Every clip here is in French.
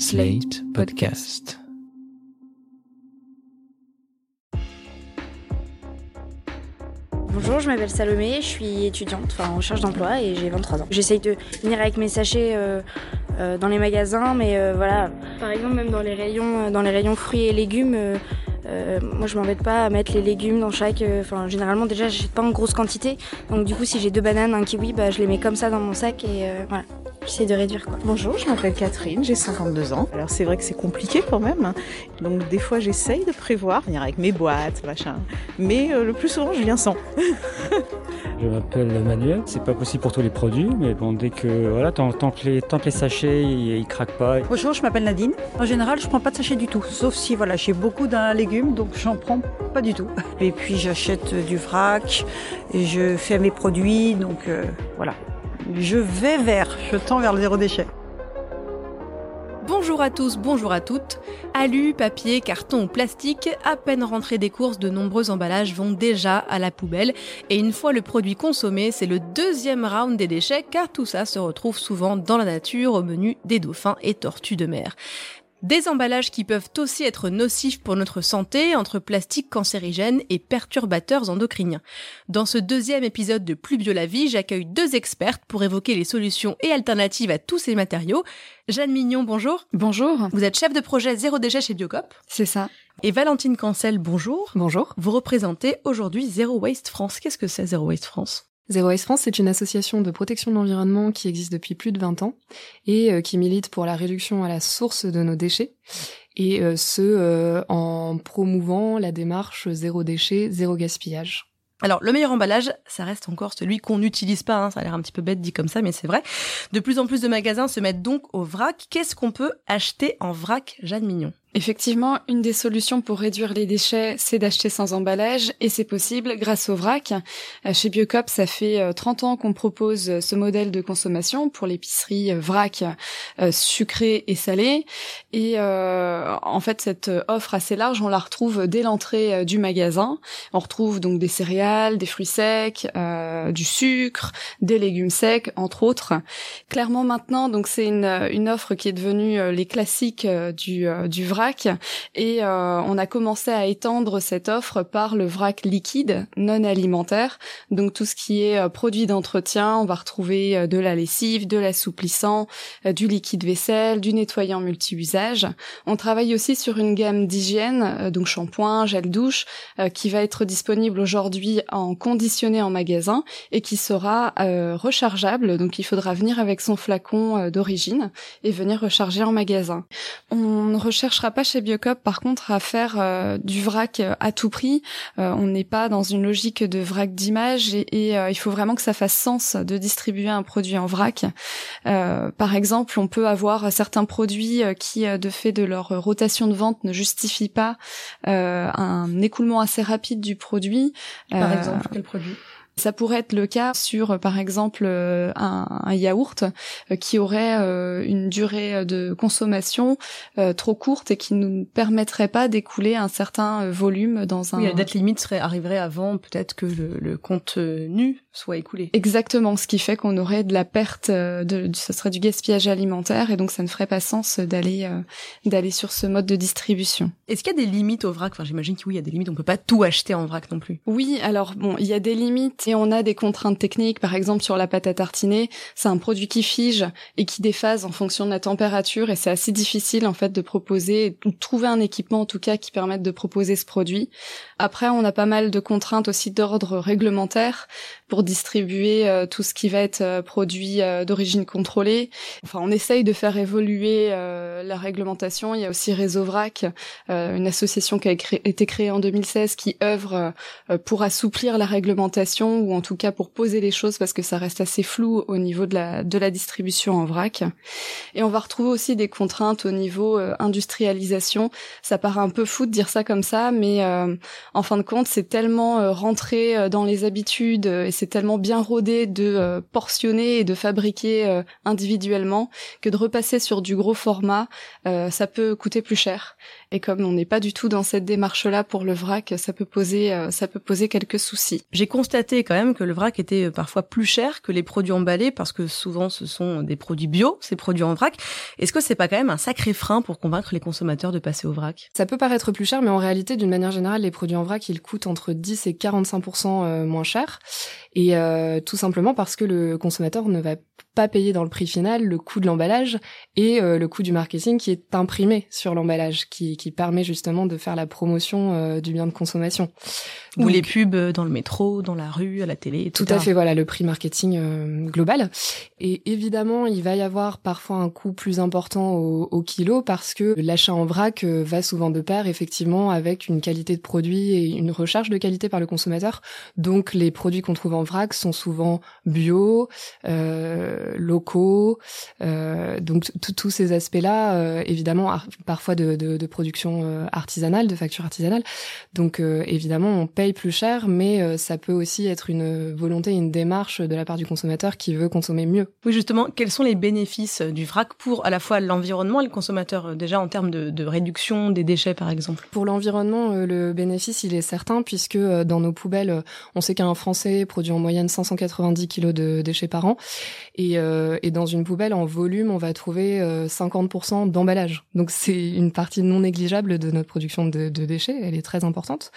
Slate Podcast. Bonjour, je m'appelle Salomé, je suis étudiante, en recherche d'emploi et j'ai 23 ans. J'essaye de venir avec mes sachets dans les magasins, mais voilà. Par exemple, même dans les rayons fruits et légumes, moi je m'embête pas à mettre les légumes dans chaque... généralement déjà j'achète pas en grosse quantité, donc du coup si j'ai 2 bananes, un kiwi, je les mets comme ça dans mon sac et voilà. J'essaie de réduire quoi. Bonjour, je m'appelle Catherine, j'ai 52 ans. Alors c'est vrai que c'est compliqué quand même. Donc des fois j'essaye de prévoir, venir avec mes boîtes, machin. Mais le plus souvent je viens sans. Je m'appelle Manuel, c'est pas possible pour tous les produits, mais bon dès que voilà, tant que les sachets ils craquent pas. Bonjour, je m'appelle Nadine. En général je prends pas de sachets du tout, sauf si voilà, j'ai beaucoup d'un légume, donc j'en prends pas du tout. Et puis j'achète du vrac, et je fais mes produits, donc voilà. Je tends vers le zéro déchet. Bonjour à tous, bonjour à toutes. Alu, papier, carton ou plastique, à peine rentrés des courses, de nombreux emballages vont déjà à la poubelle. Et une fois le produit consommé, c'est le 2e round des déchets, car tout ça se retrouve souvent dans la nature, au menu des dauphins et tortues de mer. Des emballages qui peuvent aussi être nocifs pour notre santé, entre plastiques cancérigènes et perturbateurs endocriniens. Dans ce 2e épisode de Plus bio la vie, j'accueille 2 expertes pour évoquer les solutions et alternatives à tous ces matériaux. Jeanne Mignon, bonjour. Bonjour. Vous êtes chef de projet Zéro déchet chez Biocoop. C'est ça. Et Valentine Cancel, bonjour. Bonjour. Vous représentez aujourd'hui Zero Waste France. Qu'est-ce que c'est Zero Waste France ? Zero Waste France, c'est une association de protection de l'environnement qui existe depuis plus de 20 ans et qui milite pour la réduction à la source de nos déchets, et ce en promouvant la démarche zéro déchet, zéro gaspillage. Alors, le meilleur emballage, ça reste encore celui qu'on n'utilise pas, hein. Ça a l'air un petit peu bête dit comme ça, mais c'est vrai. De plus en plus de magasins se mettent donc au vrac. Qu'est-ce qu'on peut acheter en vrac, Jeanne Mignon ? Effectivement, une des solutions pour réduire les déchets, c'est d'acheter sans emballage, et c'est possible grâce au vrac. Chez Biocoop, ça fait 30 ans qu'on propose ce modèle de consommation pour l'épicerie vrac sucrée et salée. Et en fait, cette offre assez large, on la retrouve dès l'entrée du magasin. On retrouve donc des céréales, des fruits secs, du sucre, des légumes secs, entre autres. Clairement maintenant, donc c'est une offre qui est devenue les classiques du vrac. Et on a commencé à étendre cette offre par le vrac liquide non alimentaire. Donc tout ce qui est produits d'entretien, on va retrouver de la lessive, de l'assouplissant, du liquide vaisselle, du nettoyant multi-usage. On travaille aussi sur une gamme d'hygiène, donc shampoing, gel douche, qui va être disponible aujourd'hui en conditionné en magasin et qui sera rechargeable. Donc il faudra venir avec son flacon d'origine et venir recharger en magasin. On recherchera pas chez Biocoop par contre à faire du vrac à tout prix. On n'est pas dans une logique de vrac d'image et il faut vraiment que ça fasse sens de distribuer un produit en vrac. Par exemple, on peut avoir certains produits qui, de fait de leur rotation de vente, ne justifient pas un écoulement assez rapide du produit. Par exemple, quel produit ? Ça pourrait être le cas sur, par exemple, un yaourt qui aurait une durée de consommation trop courte et qui ne permettrait pas d'écouler un certain volume dans un... Oui, la date limite arriverait avant peut-être que le contenu soit écoulé. Exactement, ce qui fait qu'on aurait de la perte, ce serait du gaspillage alimentaire, et donc ça ne ferait pas sens d'aller sur ce mode de distribution. Est-ce qu'il y a des limites au vrac ? J'imagine que oui, il y a des limites, on ne peut pas tout acheter en vrac non plus. Oui, alors bon, il y a des limites. Et on a des contraintes techniques, par exemple sur la pâte à tartiner, c'est un produit qui fige et qui déphase en fonction de la température, et c'est assez difficile en fait de proposer, ou trouver un équipement en tout cas qui permette de proposer ce produit. Après, on a pas mal de contraintes aussi d'ordre réglementaire pour distribuer tout ce qui va être produit d'origine contrôlée. Enfin, on essaye de faire évoluer la réglementation. Il y a aussi Réseau VRAC, une association qui a été créée en 2016 qui œuvre pour assouplir la réglementation, ou en tout cas pour poser les choses, parce que ça reste assez flou au niveau de la distribution en vrac. Et on va retrouver aussi des contraintes au niveau industrialisation. Ça paraît un peu fou de dire ça comme ça, mais en fin de compte, c'est tellement rentré dans les habitudes et c'est tellement bien rodé de portionner et de fabriquer individuellement, que de repasser sur du gros format, ça peut coûter plus cher. Et comme on n'est pas du tout dans cette démarche-là pour le vrac, ça peut poser quelques soucis. J'ai constaté noté quand même que le vrac était parfois plus cher que les produits emballés, parce que souvent ce sont des produits bio, ces produits en vrac. Est-ce que c'est pas quand même un sacré frein pour convaincre les consommateurs de passer au vrac ? Ça peut paraître plus cher, mais en réalité, d'une manière générale, les produits en vrac, ils coûtent entre 10 et 45% moins cher. Et tout simplement parce que le consommateur ne va pas payer dans le prix final le coût de l'emballage et le coût du marketing qui est imprimé sur l'emballage, qui permet justement de faire la promotion du bien de consommation. Ou donc, les pubs dans le métro, dans la rue, à la télé, etc. Tout à fait, voilà, le prix marketing global. Et évidemment, il va y avoir parfois un coût plus important au kilo, parce que l'achat en vrac va souvent de pair, effectivement, avec une qualité de produit et une recherche de qualité par le consommateur. Donc, les produits qu'on trouve en vrac sont souvent bio, locaux, donc tous ces aspects-là, évidemment, parfois de production artisanale, de facture artisanale. Donc, évidemment, on paye plus cher, mais ça peut aussi être une volonté, une démarche de la part du consommateur qui veut consommer mieux. Oui, justement, quels sont les bénéfices du vrac pour à la fois l'environnement et le consommateur, déjà en termes de réduction des déchets, par exemple ? Pour l'environnement, le bénéfice, il est certain, puisque dans nos poubelles, on sait qu'un Français produit en moyenne 590 kilos de déchets par an, et dans une poubelle, en volume, on va trouver 50% d'emballage. Donc c'est une partie non négligeable de notre production de déchets, elle est très importante.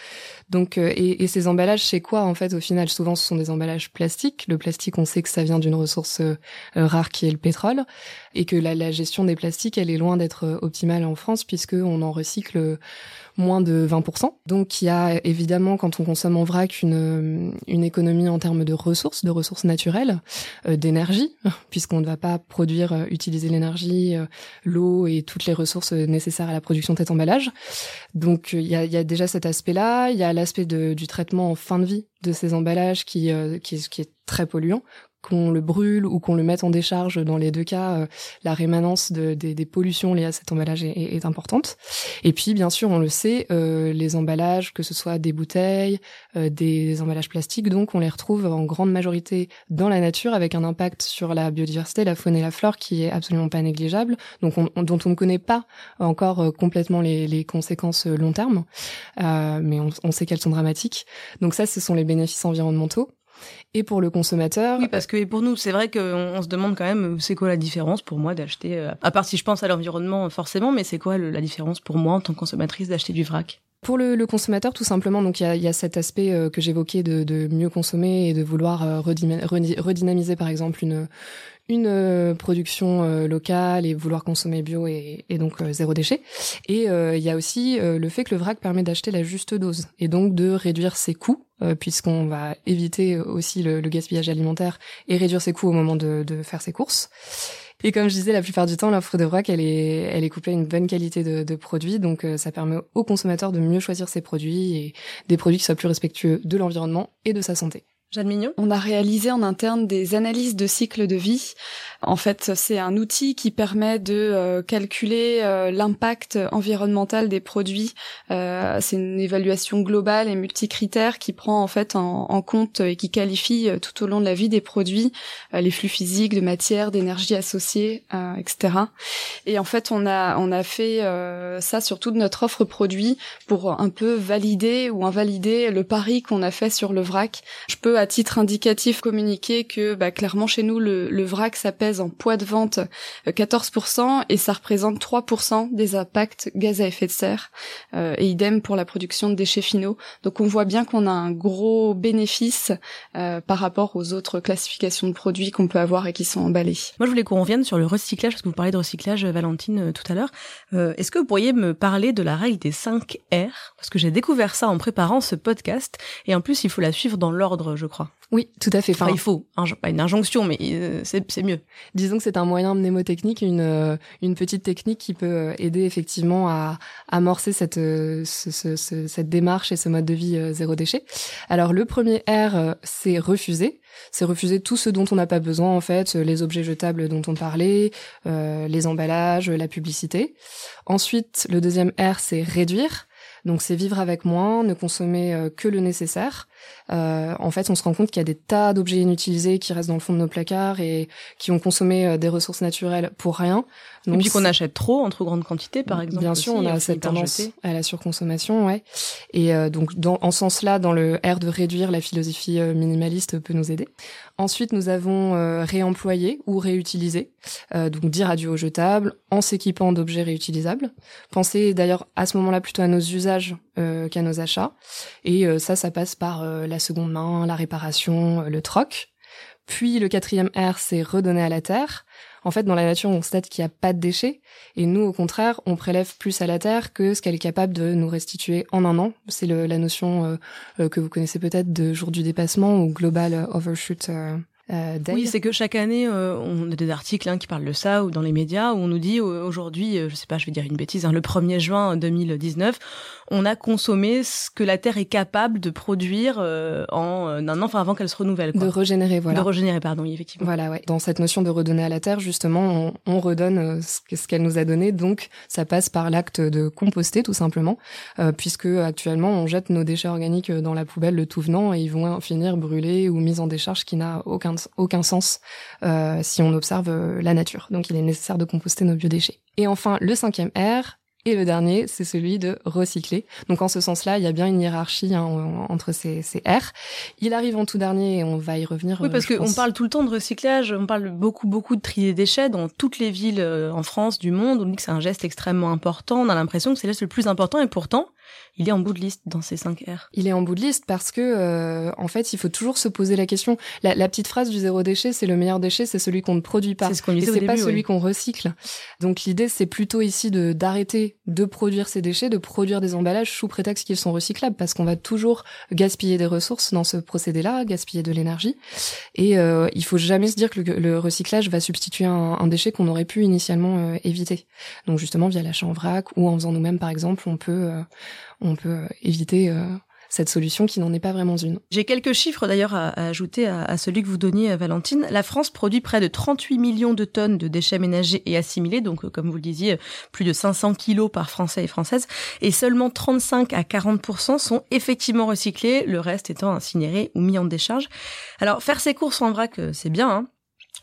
Donc, et ces emballages, c'est quoi en fait au final ? Souvent, ce sont des emballages plastiques. Le plastique, on sait que ça vient d'une ressource rare qui est le pétrole, et que la gestion des plastiques, elle est loin d'être optimale en France, puisqu'on en recycle moins de 20%. Donc il y a évidemment, quand on consomme en vrac, une économie en termes de ressources naturelles, d'énergie, puisqu'on ne va pas produire, utiliser l'énergie, l'eau et toutes les ressources nécessaires à la production de cet emballage. Donc il y a déjà cet aspect-là. Il y a l'aspect du traitement en fin de vie de ces emballages qui est très polluant. Qu'on le brûle ou qu'on le mette en décharge, dans les deux cas, la rémanence des pollutions liées à cet emballage est importante. Et puis, bien sûr, on le sait, les emballages, que ce soit des bouteilles, des emballages plastiques, donc on les retrouve en grande majorité dans la nature, avec un impact sur la biodiversité, la faune et la flore qui est absolument pas négligeable, donc dont on ne connaît pas encore complètement les conséquences long terme, mais on sait qu'elles sont dramatiques. Donc ça, ce sont les bénéfices environnementaux. Et pour le consommateur... Oui, parce que pour nous, c'est vrai qu'on se demande quand même, c'est quoi la différence pour moi d'acheter, à part si je pense à l'environnement forcément, mais c'est quoi la différence pour moi en tant que consommatrice d'acheter du vrac ? Pour le consommateur, tout simplement, donc il y a cet aspect que j'évoquais de mieux consommer et de vouloir redynamiser par exemple une production locale et vouloir consommer bio et donc zéro déchet. Et il y a aussi le fait que le vrac permet d'acheter la juste dose et donc de réduire ses coûts, puisqu'on va éviter aussi le gaspillage alimentaire et réduire ses coûts au moment de faire ses courses. Et comme je disais, la plupart du temps, l'offre de vrac, elle est couplée à une bonne qualité de produits, donc ça permet aux consommateurs de mieux choisir ses produits et des produits qui soient plus respectueux de l'environnement et de sa santé. Jeanne Mignon. On a réalisé en interne des analyses de cycle de vie. En fait, c'est un outil qui permet de calculer l'impact environnemental des produits. C'est une évaluation globale et multicritère qui prend en fait en compte et qui qualifie tout au long de la vie des produits, les flux physiques, de matière, d'énergie associée, etc. Et en fait, on a fait ça sur toute notre offre produit pour un peu valider ou invalider le pari qu'on a fait sur le vrac. Je peux à titre indicatif communiquer que clairement chez nous le vrac ça pèse en poids de vente 14% et ça représente 3% des impacts gaz à effet de serre, et idem pour la production de déchets finaux. Donc on voit bien qu'on a un gros bénéfice par rapport aux autres classifications de produits qu'on peut avoir et qui sont emballés. Moi je voulais qu'on revienne sur le recyclage, parce que vous parlez de recyclage, Valentine, tout à l'heure. Est-ce que vous pourriez me parler de la règle des 5 R ? Parce que j'ai découvert ça en préparant ce podcast, et en plus il faut la suivre dans l'ordre, je crois. Oui, tout à fait. Enfin, il faut, pas une injonction, mais c'est mieux. Disons que c'est un moyen mnémotechnique, une petite technique qui peut aider effectivement à amorcer cette démarche et ce mode de vie zéro déchet. Alors le premier R, c'est refuser. C'est refuser tout ce dont on n'a pas besoin, en fait, les objets jetables dont on parlait, les emballages, la publicité. Ensuite, le deuxième R, c'est réduire. Donc c'est vivre avec moins, ne consommer que le nécessaire. En fait, on se rend compte qu'il y a des tas d'objets inutilisés qui restent dans le fond de nos placards et qui ont consommé des ressources naturelles pour rien. Donc, et puis qu'on achète trop, en trop grande quantité, par exemple. Bien sûr, aussi, on a cette tendance à la surconsommation, ouais. Et donc, en ce sens-là, dans le R de réduire, la philosophie minimaliste peut nous aider. Ensuite, nous avons réemployé ou réutilisé, donc dire adieu aux jetables en s'équipant d'objets réutilisables. Pensez d'ailleurs à ce moment-là plutôt à nos usages qu'à nos achats. Et ça passe par la seconde main, la réparation, le troc. Puis le quatrième R, c'est redonner à la terre. En fait, dans la nature, on constate qu'il n'y a pas de déchets. Et nous, au contraire, on prélève plus à la terre que ce qu'elle est capable de nous restituer en un an. C'est la notion que vous connaissez peut-être de jour du dépassement ou global overshoot day. Oui, c'est que chaque année, on a des articles qui parlent de ça ou dans les médias où on nous dit aujourd'hui, je sais pas, je vais dire une bêtise, le 1er juin 2019, on a consommé ce que la Terre est capable de produire en un an, enfin avant qu'elle se renouvelle, quoi. De régénérer, voilà. De régénérer, pardon, effectivement. Voilà, ouais. Dans cette notion de redonner à la Terre, justement, on redonne ce qu'elle nous a donné, donc ça passe par l'acte de composter, tout simplement, puisque actuellement, on jette nos déchets organiques dans la poubelle, le tout venant, et ils vont finir brûlés ou mis en décharge, qui n'a aucun sens si on observe la nature. Donc il est nécessaire de composter nos biodéchets. Et enfin, le 5e R, et le dernier, c'est celui de recycler. Donc en ce sens-là, il y a bien une hiérarchie entre ces R. Il arrive en tout dernier et on va y revenir. Oui, parce qu'on parle tout le temps de recyclage, on parle beaucoup de trier des déchets dans toutes les villes en France, du monde. On dit que c'est un geste extrêmement important, on a l'impression que c'est le geste le plus important et pourtant, il est en bout de liste dans ces 5 R. Il est en bout de liste parce que, en fait, il faut toujours se poser la question. La petite phrase du zéro déchet, c'est le meilleur déchet, c'est celui qu'on ne produit pas. C'est ce qu'on disait au début, pas celui qu'on recycle. Donc l'idée, c'est plutôt ici d'arrêter de produire ces déchets, de produire des emballages sous prétexte qu'ils sont recyclables, parce qu'on va toujours gaspiller des ressources dans ce procédé-là, gaspiller de l'énergie. Et il faut jamais se dire que le recyclage va substituer un déchet qu'on aurait pu initialement éviter. Donc justement, via l'achat en vrac ou en faisant nous-mêmes, par exemple, on peut éviter cette solution qui n'en est pas vraiment une. J'ai quelques chiffres d'ailleurs à ajouter à celui que vous donniez, Valentine. La France produit près de 38 millions de tonnes de déchets ménagers et assimilés, donc comme vous le disiez, plus de 500 kilos par Français et Françaises, et seulement 35 à 40% sont effectivement recyclés, le reste étant incinéré ou mis en décharge. Alors faire ses courses en vrac, c'est bien,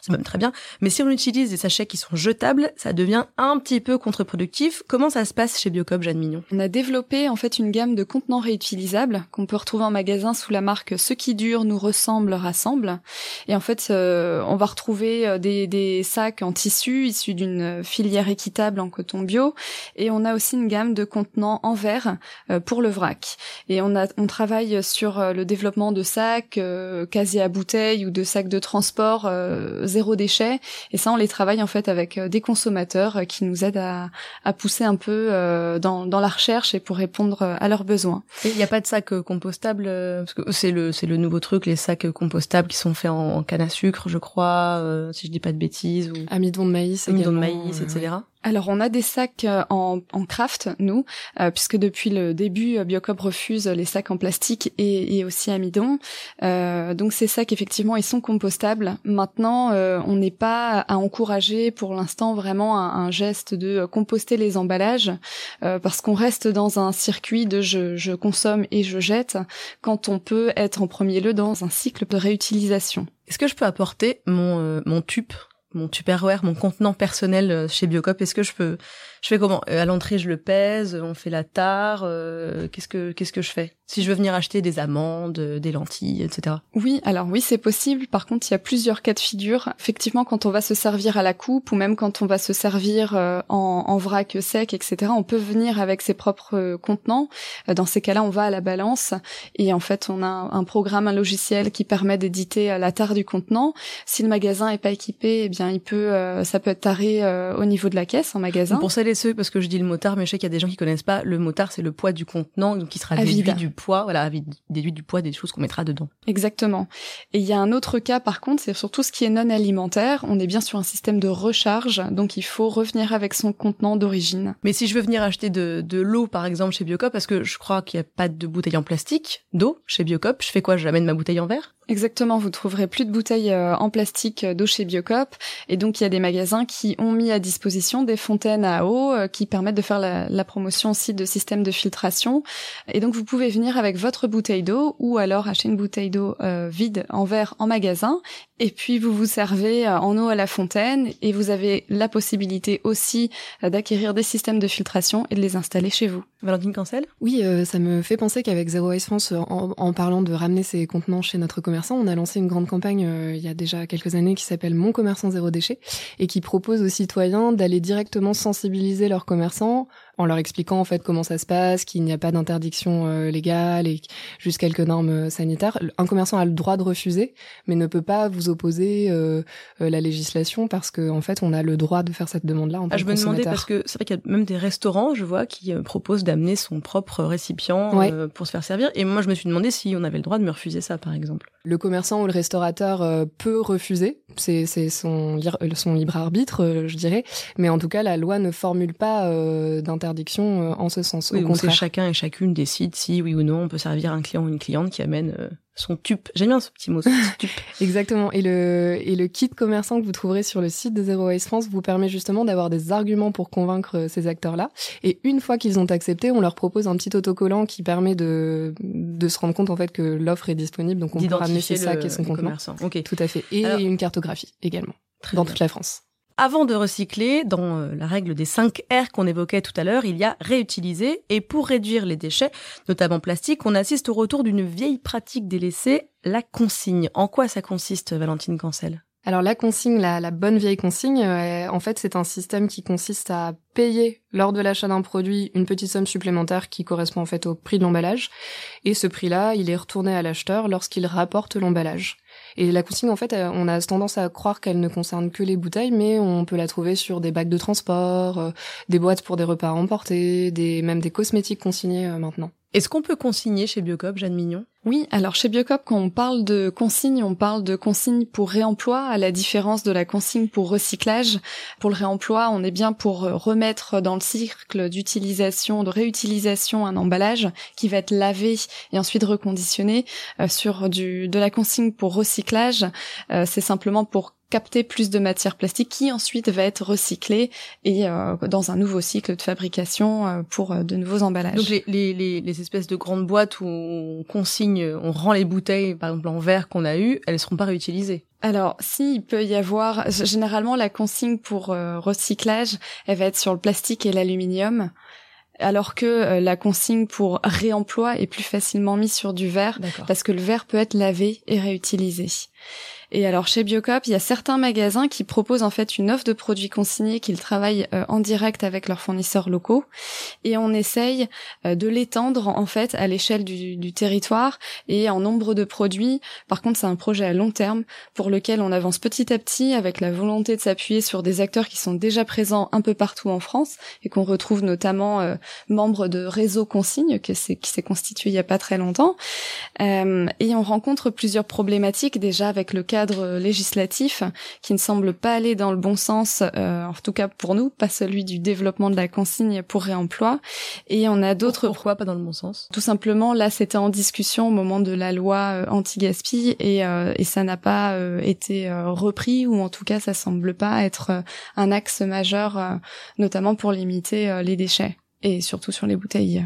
c'est même très bien, mais si on utilise des sachets qui sont jetables, ça devient un petit peu contre-productif. Comment ça se passe chez Biocoop, Jeanne Mignon? On a développé en fait une gamme de contenants réutilisables qu'on peut retrouver en magasin sous la marque ce qui dure nous ressemble, rassemble. Et en fait, on va retrouver des sacs en tissu issus d'une filière équitable en coton bio, et on a aussi une gamme de contenants en verre pour le vrac. Et on travaille sur le développement de sacs casiers à bouteilles ou de sacs de transport zéro déchet, et ça on les travaille en fait avec des consommateurs qui nous aident à pousser un peu dans la recherche et pour répondre à leurs besoins. Il n'y a pas de sac compostable parce que c'est le nouveau truc, les sacs compostables qui sont faits en canne à sucre, je crois, si je dis pas de bêtises, ou amidon de maïs, etc. Alors on a des sacs en craft, nous, puisque depuis le début, Biocoop refuse les sacs en plastique et aussi amidon. Donc ces sacs, effectivement, ils sont compostables. Maintenant, on n'est pas à encourager pour l'instant vraiment un geste de composter les emballages, parce qu'on reste dans un circuit de je consomme et je jette, quand on peut être en premier lieu dans un cycle de réutilisation. Est-ce que je peux apporter mon tube, mon Tupperware, mon contenant personnel chez Biocoop? Est-ce que je fais comment? À l'entrée, je le pèse, on fait la tare, qu'est-ce que je fais si je veux venir acheter des amandes, des lentilles, etc.? Oui, alors oui, c'est possible. Par contre, il y a plusieurs cas de figure. Effectivement, quand on va se servir à la coupe ou même quand on va se servir en vrac sec, etc., on peut venir avec ses propres contenants. Dans ces cas-là, on va à la balance et en fait, on a un programme, un logiciel qui permet d'éditer la tare du contenant. Si le magasin est pas équipé, eh bien, ça peut être taré au niveau de la caisse en magasin. Pour celles et ceux, parce que je dis le mot tare, mais je sais qu'il y a des gens qui connaissent pas. Le mot tare, c'est le poids du contenant, donc qui sera déduit du poids, voilà, déduit du poids des choses qu'on mettra dedans. Exactement. Et il y a un autre cas, par contre, c'est surtout ce qui est non alimentaire. On est bien sur un système de recharge, donc il faut revenir avec son contenant d'origine. Mais si je veux venir acheter de l'eau, par exemple, chez Biocoop, parce que je crois qu'il n'y a pas de bouteille en plastique d'eau chez Biocoop, je fais quoi? J'amène ma bouteille en verre? Exactement, vous ne trouverez plus de bouteilles en plastique d'eau chez Biocoop. Et donc, il y a des magasins qui ont mis à disposition des fontaines à eau qui permettent de faire la promotion aussi de systèmes de filtration. Et donc, vous pouvez venir avec votre bouteille d'eau ou alors acheter une bouteille d'eau vide en verre en magasin. Et puis, vous vous servez en eau à la fontaine et vous avez la possibilité aussi d'acquérir des systèmes de filtration et de les installer chez vous. Valentine Cancel ? Oui, ça me fait penser qu'avec Zero Waste France, en parlant de ramener ces contenants chez notre commerçant, on a lancé une grande campagne il y a déjà quelques années qui s'appelle « Mon commerçant zéro déchet » et qui propose aux citoyens d'aller directement sensibiliser leurs commerçants en leur expliquant en fait comment ça se passe, qu'il n'y a pas d'interdiction légale et juste quelques normes sanitaires. Un commerçant a le droit de refuser, mais ne peut pas vous opposer la législation parce que en fait on a le droit de faire cette demande-là. En tant que consommateur. Je me demandais parce que c'est vrai qu'il y a même des restaurants, je vois, qui proposent d'amener son propre récipient pour se faire servir. Et moi je me suis demandé si on avait le droit de me refuser ça, par exemple. Le commerçant ou le restaurateur peut refuser, c'est son libre arbitre, je dirais. Mais en tout cas la loi ne formule pas d'interdiction. En ce sens. Oui, au contraire, chacun et chacune décide si, oui ou non, on peut servir un client ou une cliente qui amène son tup. J'aime bien ce petit mot, son tup. Exactement. Et le kit commerçant que vous trouverez sur le site de Zero Waste France vous permet justement d'avoir des arguments pour convaincre ces acteurs-là. Et une fois qu'ils ont accepté, on leur propose un petit autocollant qui permet de se rendre compte en fait que l'offre est disponible. Donc on peut ramener ses sacs et son contenant. Okay. Tout à fait. Et alors, une cartographie également, toute la France. Avant de recycler, dans la règle des 5 R qu'on évoquait tout à l'heure, il y a réutiliser. Et pour réduire les déchets, notamment plastique, on assiste au retour d'une vieille pratique délaissée, la consigne. En quoi ça consiste, Valentine Cancel ? Alors la consigne, la bonne vieille consigne, en fait c'est un système qui consiste à payer lors de l'achat d'un produit une petite somme supplémentaire qui correspond en fait au prix de l'emballage. Et ce prix-là, il est retourné à l'acheteur lorsqu'il rapporte l'emballage. Et la consigne, en fait, on a tendance à croire qu'elle ne concerne que les bouteilles, mais on peut la trouver sur des bacs de transport, des boîtes pour des repas à emporter, même des cosmétiques consignés maintenant. Est-ce qu'on peut consigner chez Biocoop, Jeanne Mignon ? Oui, alors chez Biocoop, quand on parle de consigne pour réemploi, à la différence de la consigne pour recyclage. Pour le réemploi, on est bien pour remettre dans le cycle d'utilisation, de réutilisation, un emballage qui va être lavé et ensuite reconditionné. Sur de la consigne pour recyclage, c'est simplement pour capter plus de matière plastique qui ensuite va être recyclée et dans un nouveau cycle de fabrication pour de nouveaux emballages. Donc les espèces de grandes boîtes où on consigne, on rend les bouteilles par exemple en verre qu'on a eues, elles seront pas réutilisées. Alors, si, il peut y avoir, généralement la consigne pour recyclage, elle va être sur le plastique et l'aluminium. Alors que la consigne pour réemploi est plus facilement mise sur du verre. D'accord. Parce que le verre peut être lavé et réutilisé. Et alors chez Biocoop, il y a certains magasins qui proposent en fait une offre de produits consignés qu'ils travaillent en direct avec leurs fournisseurs locaux et on essaye de l'étendre en fait à l'échelle du territoire et en nombre de produits. Par contre, c'est un projet à long terme pour lequel on avance petit à petit avec la volonté de s'appuyer sur des acteurs qui sont déjà présents un peu partout en France et qu'on retrouve notamment membres de Réseau Consigne qui s'est constitué il y a pas très longtemps. Et on rencontre plusieurs problématiques déjà avec le cadre législatif qui ne semble pas aller dans le bon sens, en tout cas pour nous, pas celui du développement de la consigne pour réemploi. Et on a d'autres... Pourquoi pas dans le bon sens ? Tout simplement, là, c'était en discussion au moment de la loi anti-gaspi et ça n'a pas été repris ou en tout cas, ça semble pas être un axe majeur, notamment pour limiter les déchets et surtout sur les bouteilles.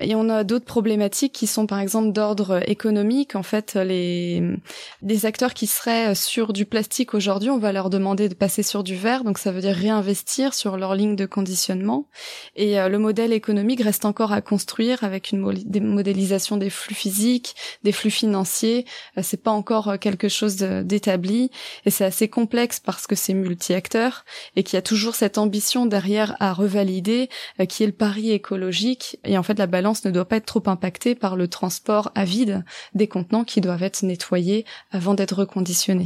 Et on a d'autres problématiques qui sont par exemple d'ordre économique. En fait, les acteurs qui seraient sur du plastique aujourd'hui, on va leur demander de passer sur du verre, donc ça veut dire réinvestir sur leur ligne de conditionnement. Et le modèle économique reste encore à construire avec une modélisation des flux physiques, des flux financiers. C'est pas encore quelque chose d'établi et c'est assez complexe parce que c'est multi-acteurs et qu'il y a toujours cette ambition derrière à revalider qui est le pari écologique. Et en fait, la balance ne doit pas être trop impactée par le transport à vide des contenants qui doivent être nettoyés avant d'être reconditionnés.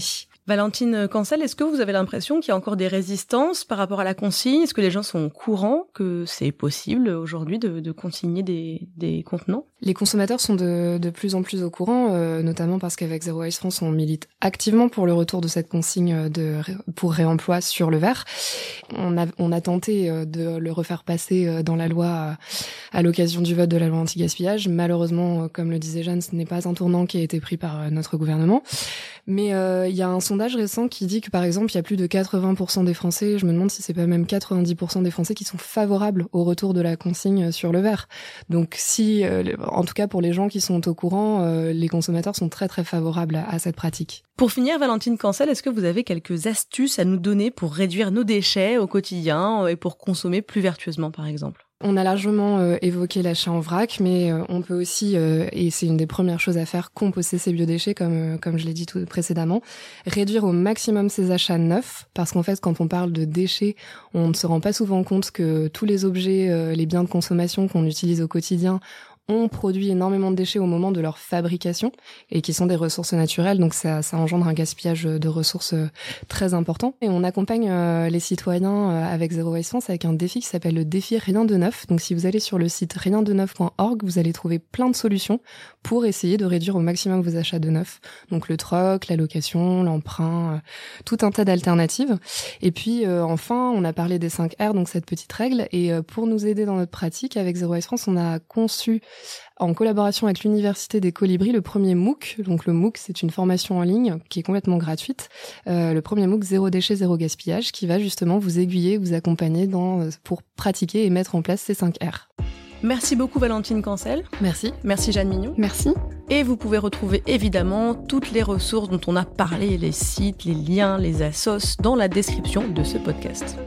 Valentine Cancel, est-ce que vous avez l'impression qu'il y a encore des résistances par rapport à la consigne? Est-ce que les gens sont au courant que c'est possible aujourd'hui de consigner des contenants? Les consommateurs sont de plus en plus au courant, notamment parce qu'avec Zero Waste France, on milite activement pour le retour de cette consigne pour réemploi sur le verre. On a tenté de le refaire passer dans la loi à l'occasion du vote de la loi anti-gaspillage. Malheureusement, comme le disait Jeanne, ce n'est pas un tournant qui a été pris par notre gouvernement. Mais il y a un sondage récent qui dit que, par exemple, il y a plus de 80% des Français, je me demande si c'est pas même 90% des Français qui sont favorables au retour de la consigne sur le verre. Donc si, en tout cas pour les gens qui sont au courant, les consommateurs sont très très favorables à cette pratique. Pour finir, Valentine Cancel, est-ce que vous avez quelques astuces à nous donner pour réduire nos déchets au quotidien et pour consommer plus vertueusement, par exemple ? On a largement évoqué l'achat en vrac, mais on peut aussi, et c'est une des premières choses à faire, composter ses biodéchets, comme je l'ai dit tout précédemment, réduire au maximum ses achats neufs, parce qu'en fait, quand on parle de déchets, on ne se rend pas souvent compte que tous les objets, les biens de consommation qu'on utilise au quotidien, ont produit énormément de déchets au moment de leur fabrication et qui sont des ressources naturelles, donc ça engendre un gaspillage de ressources très important. Et on accompagne les citoyens avec Zero Waste France avec un défi qui s'appelle le défi Rien de Neuf. Donc si vous allez sur le site riendeneuf.org, vous allez trouver plein de solutions pour essayer de réduire au maximum vos achats de neuf. Donc le troc, la location, l'emprunt, tout un tas d'alternatives. Et puis enfin, on a parlé des 5 R, donc cette petite règle. Et pour nous aider dans notre pratique, avec Zero Waste France, on a conçu en collaboration avec l'Université des Colibris, le premier MOOC. Donc le MOOC, c'est une formation en ligne qui est complètement gratuite. Le premier MOOC Zéro déchet, zéro gaspillage, qui va justement vous aiguiller, vous accompagner pour pratiquer et mettre en place ces 5 R. Merci beaucoup Valentine Cancel. Merci. Merci Jeanne Mignon. Merci. Et vous pouvez retrouver évidemment toutes les ressources dont on a parlé, les sites, les liens, les assos, dans la description de ce podcast.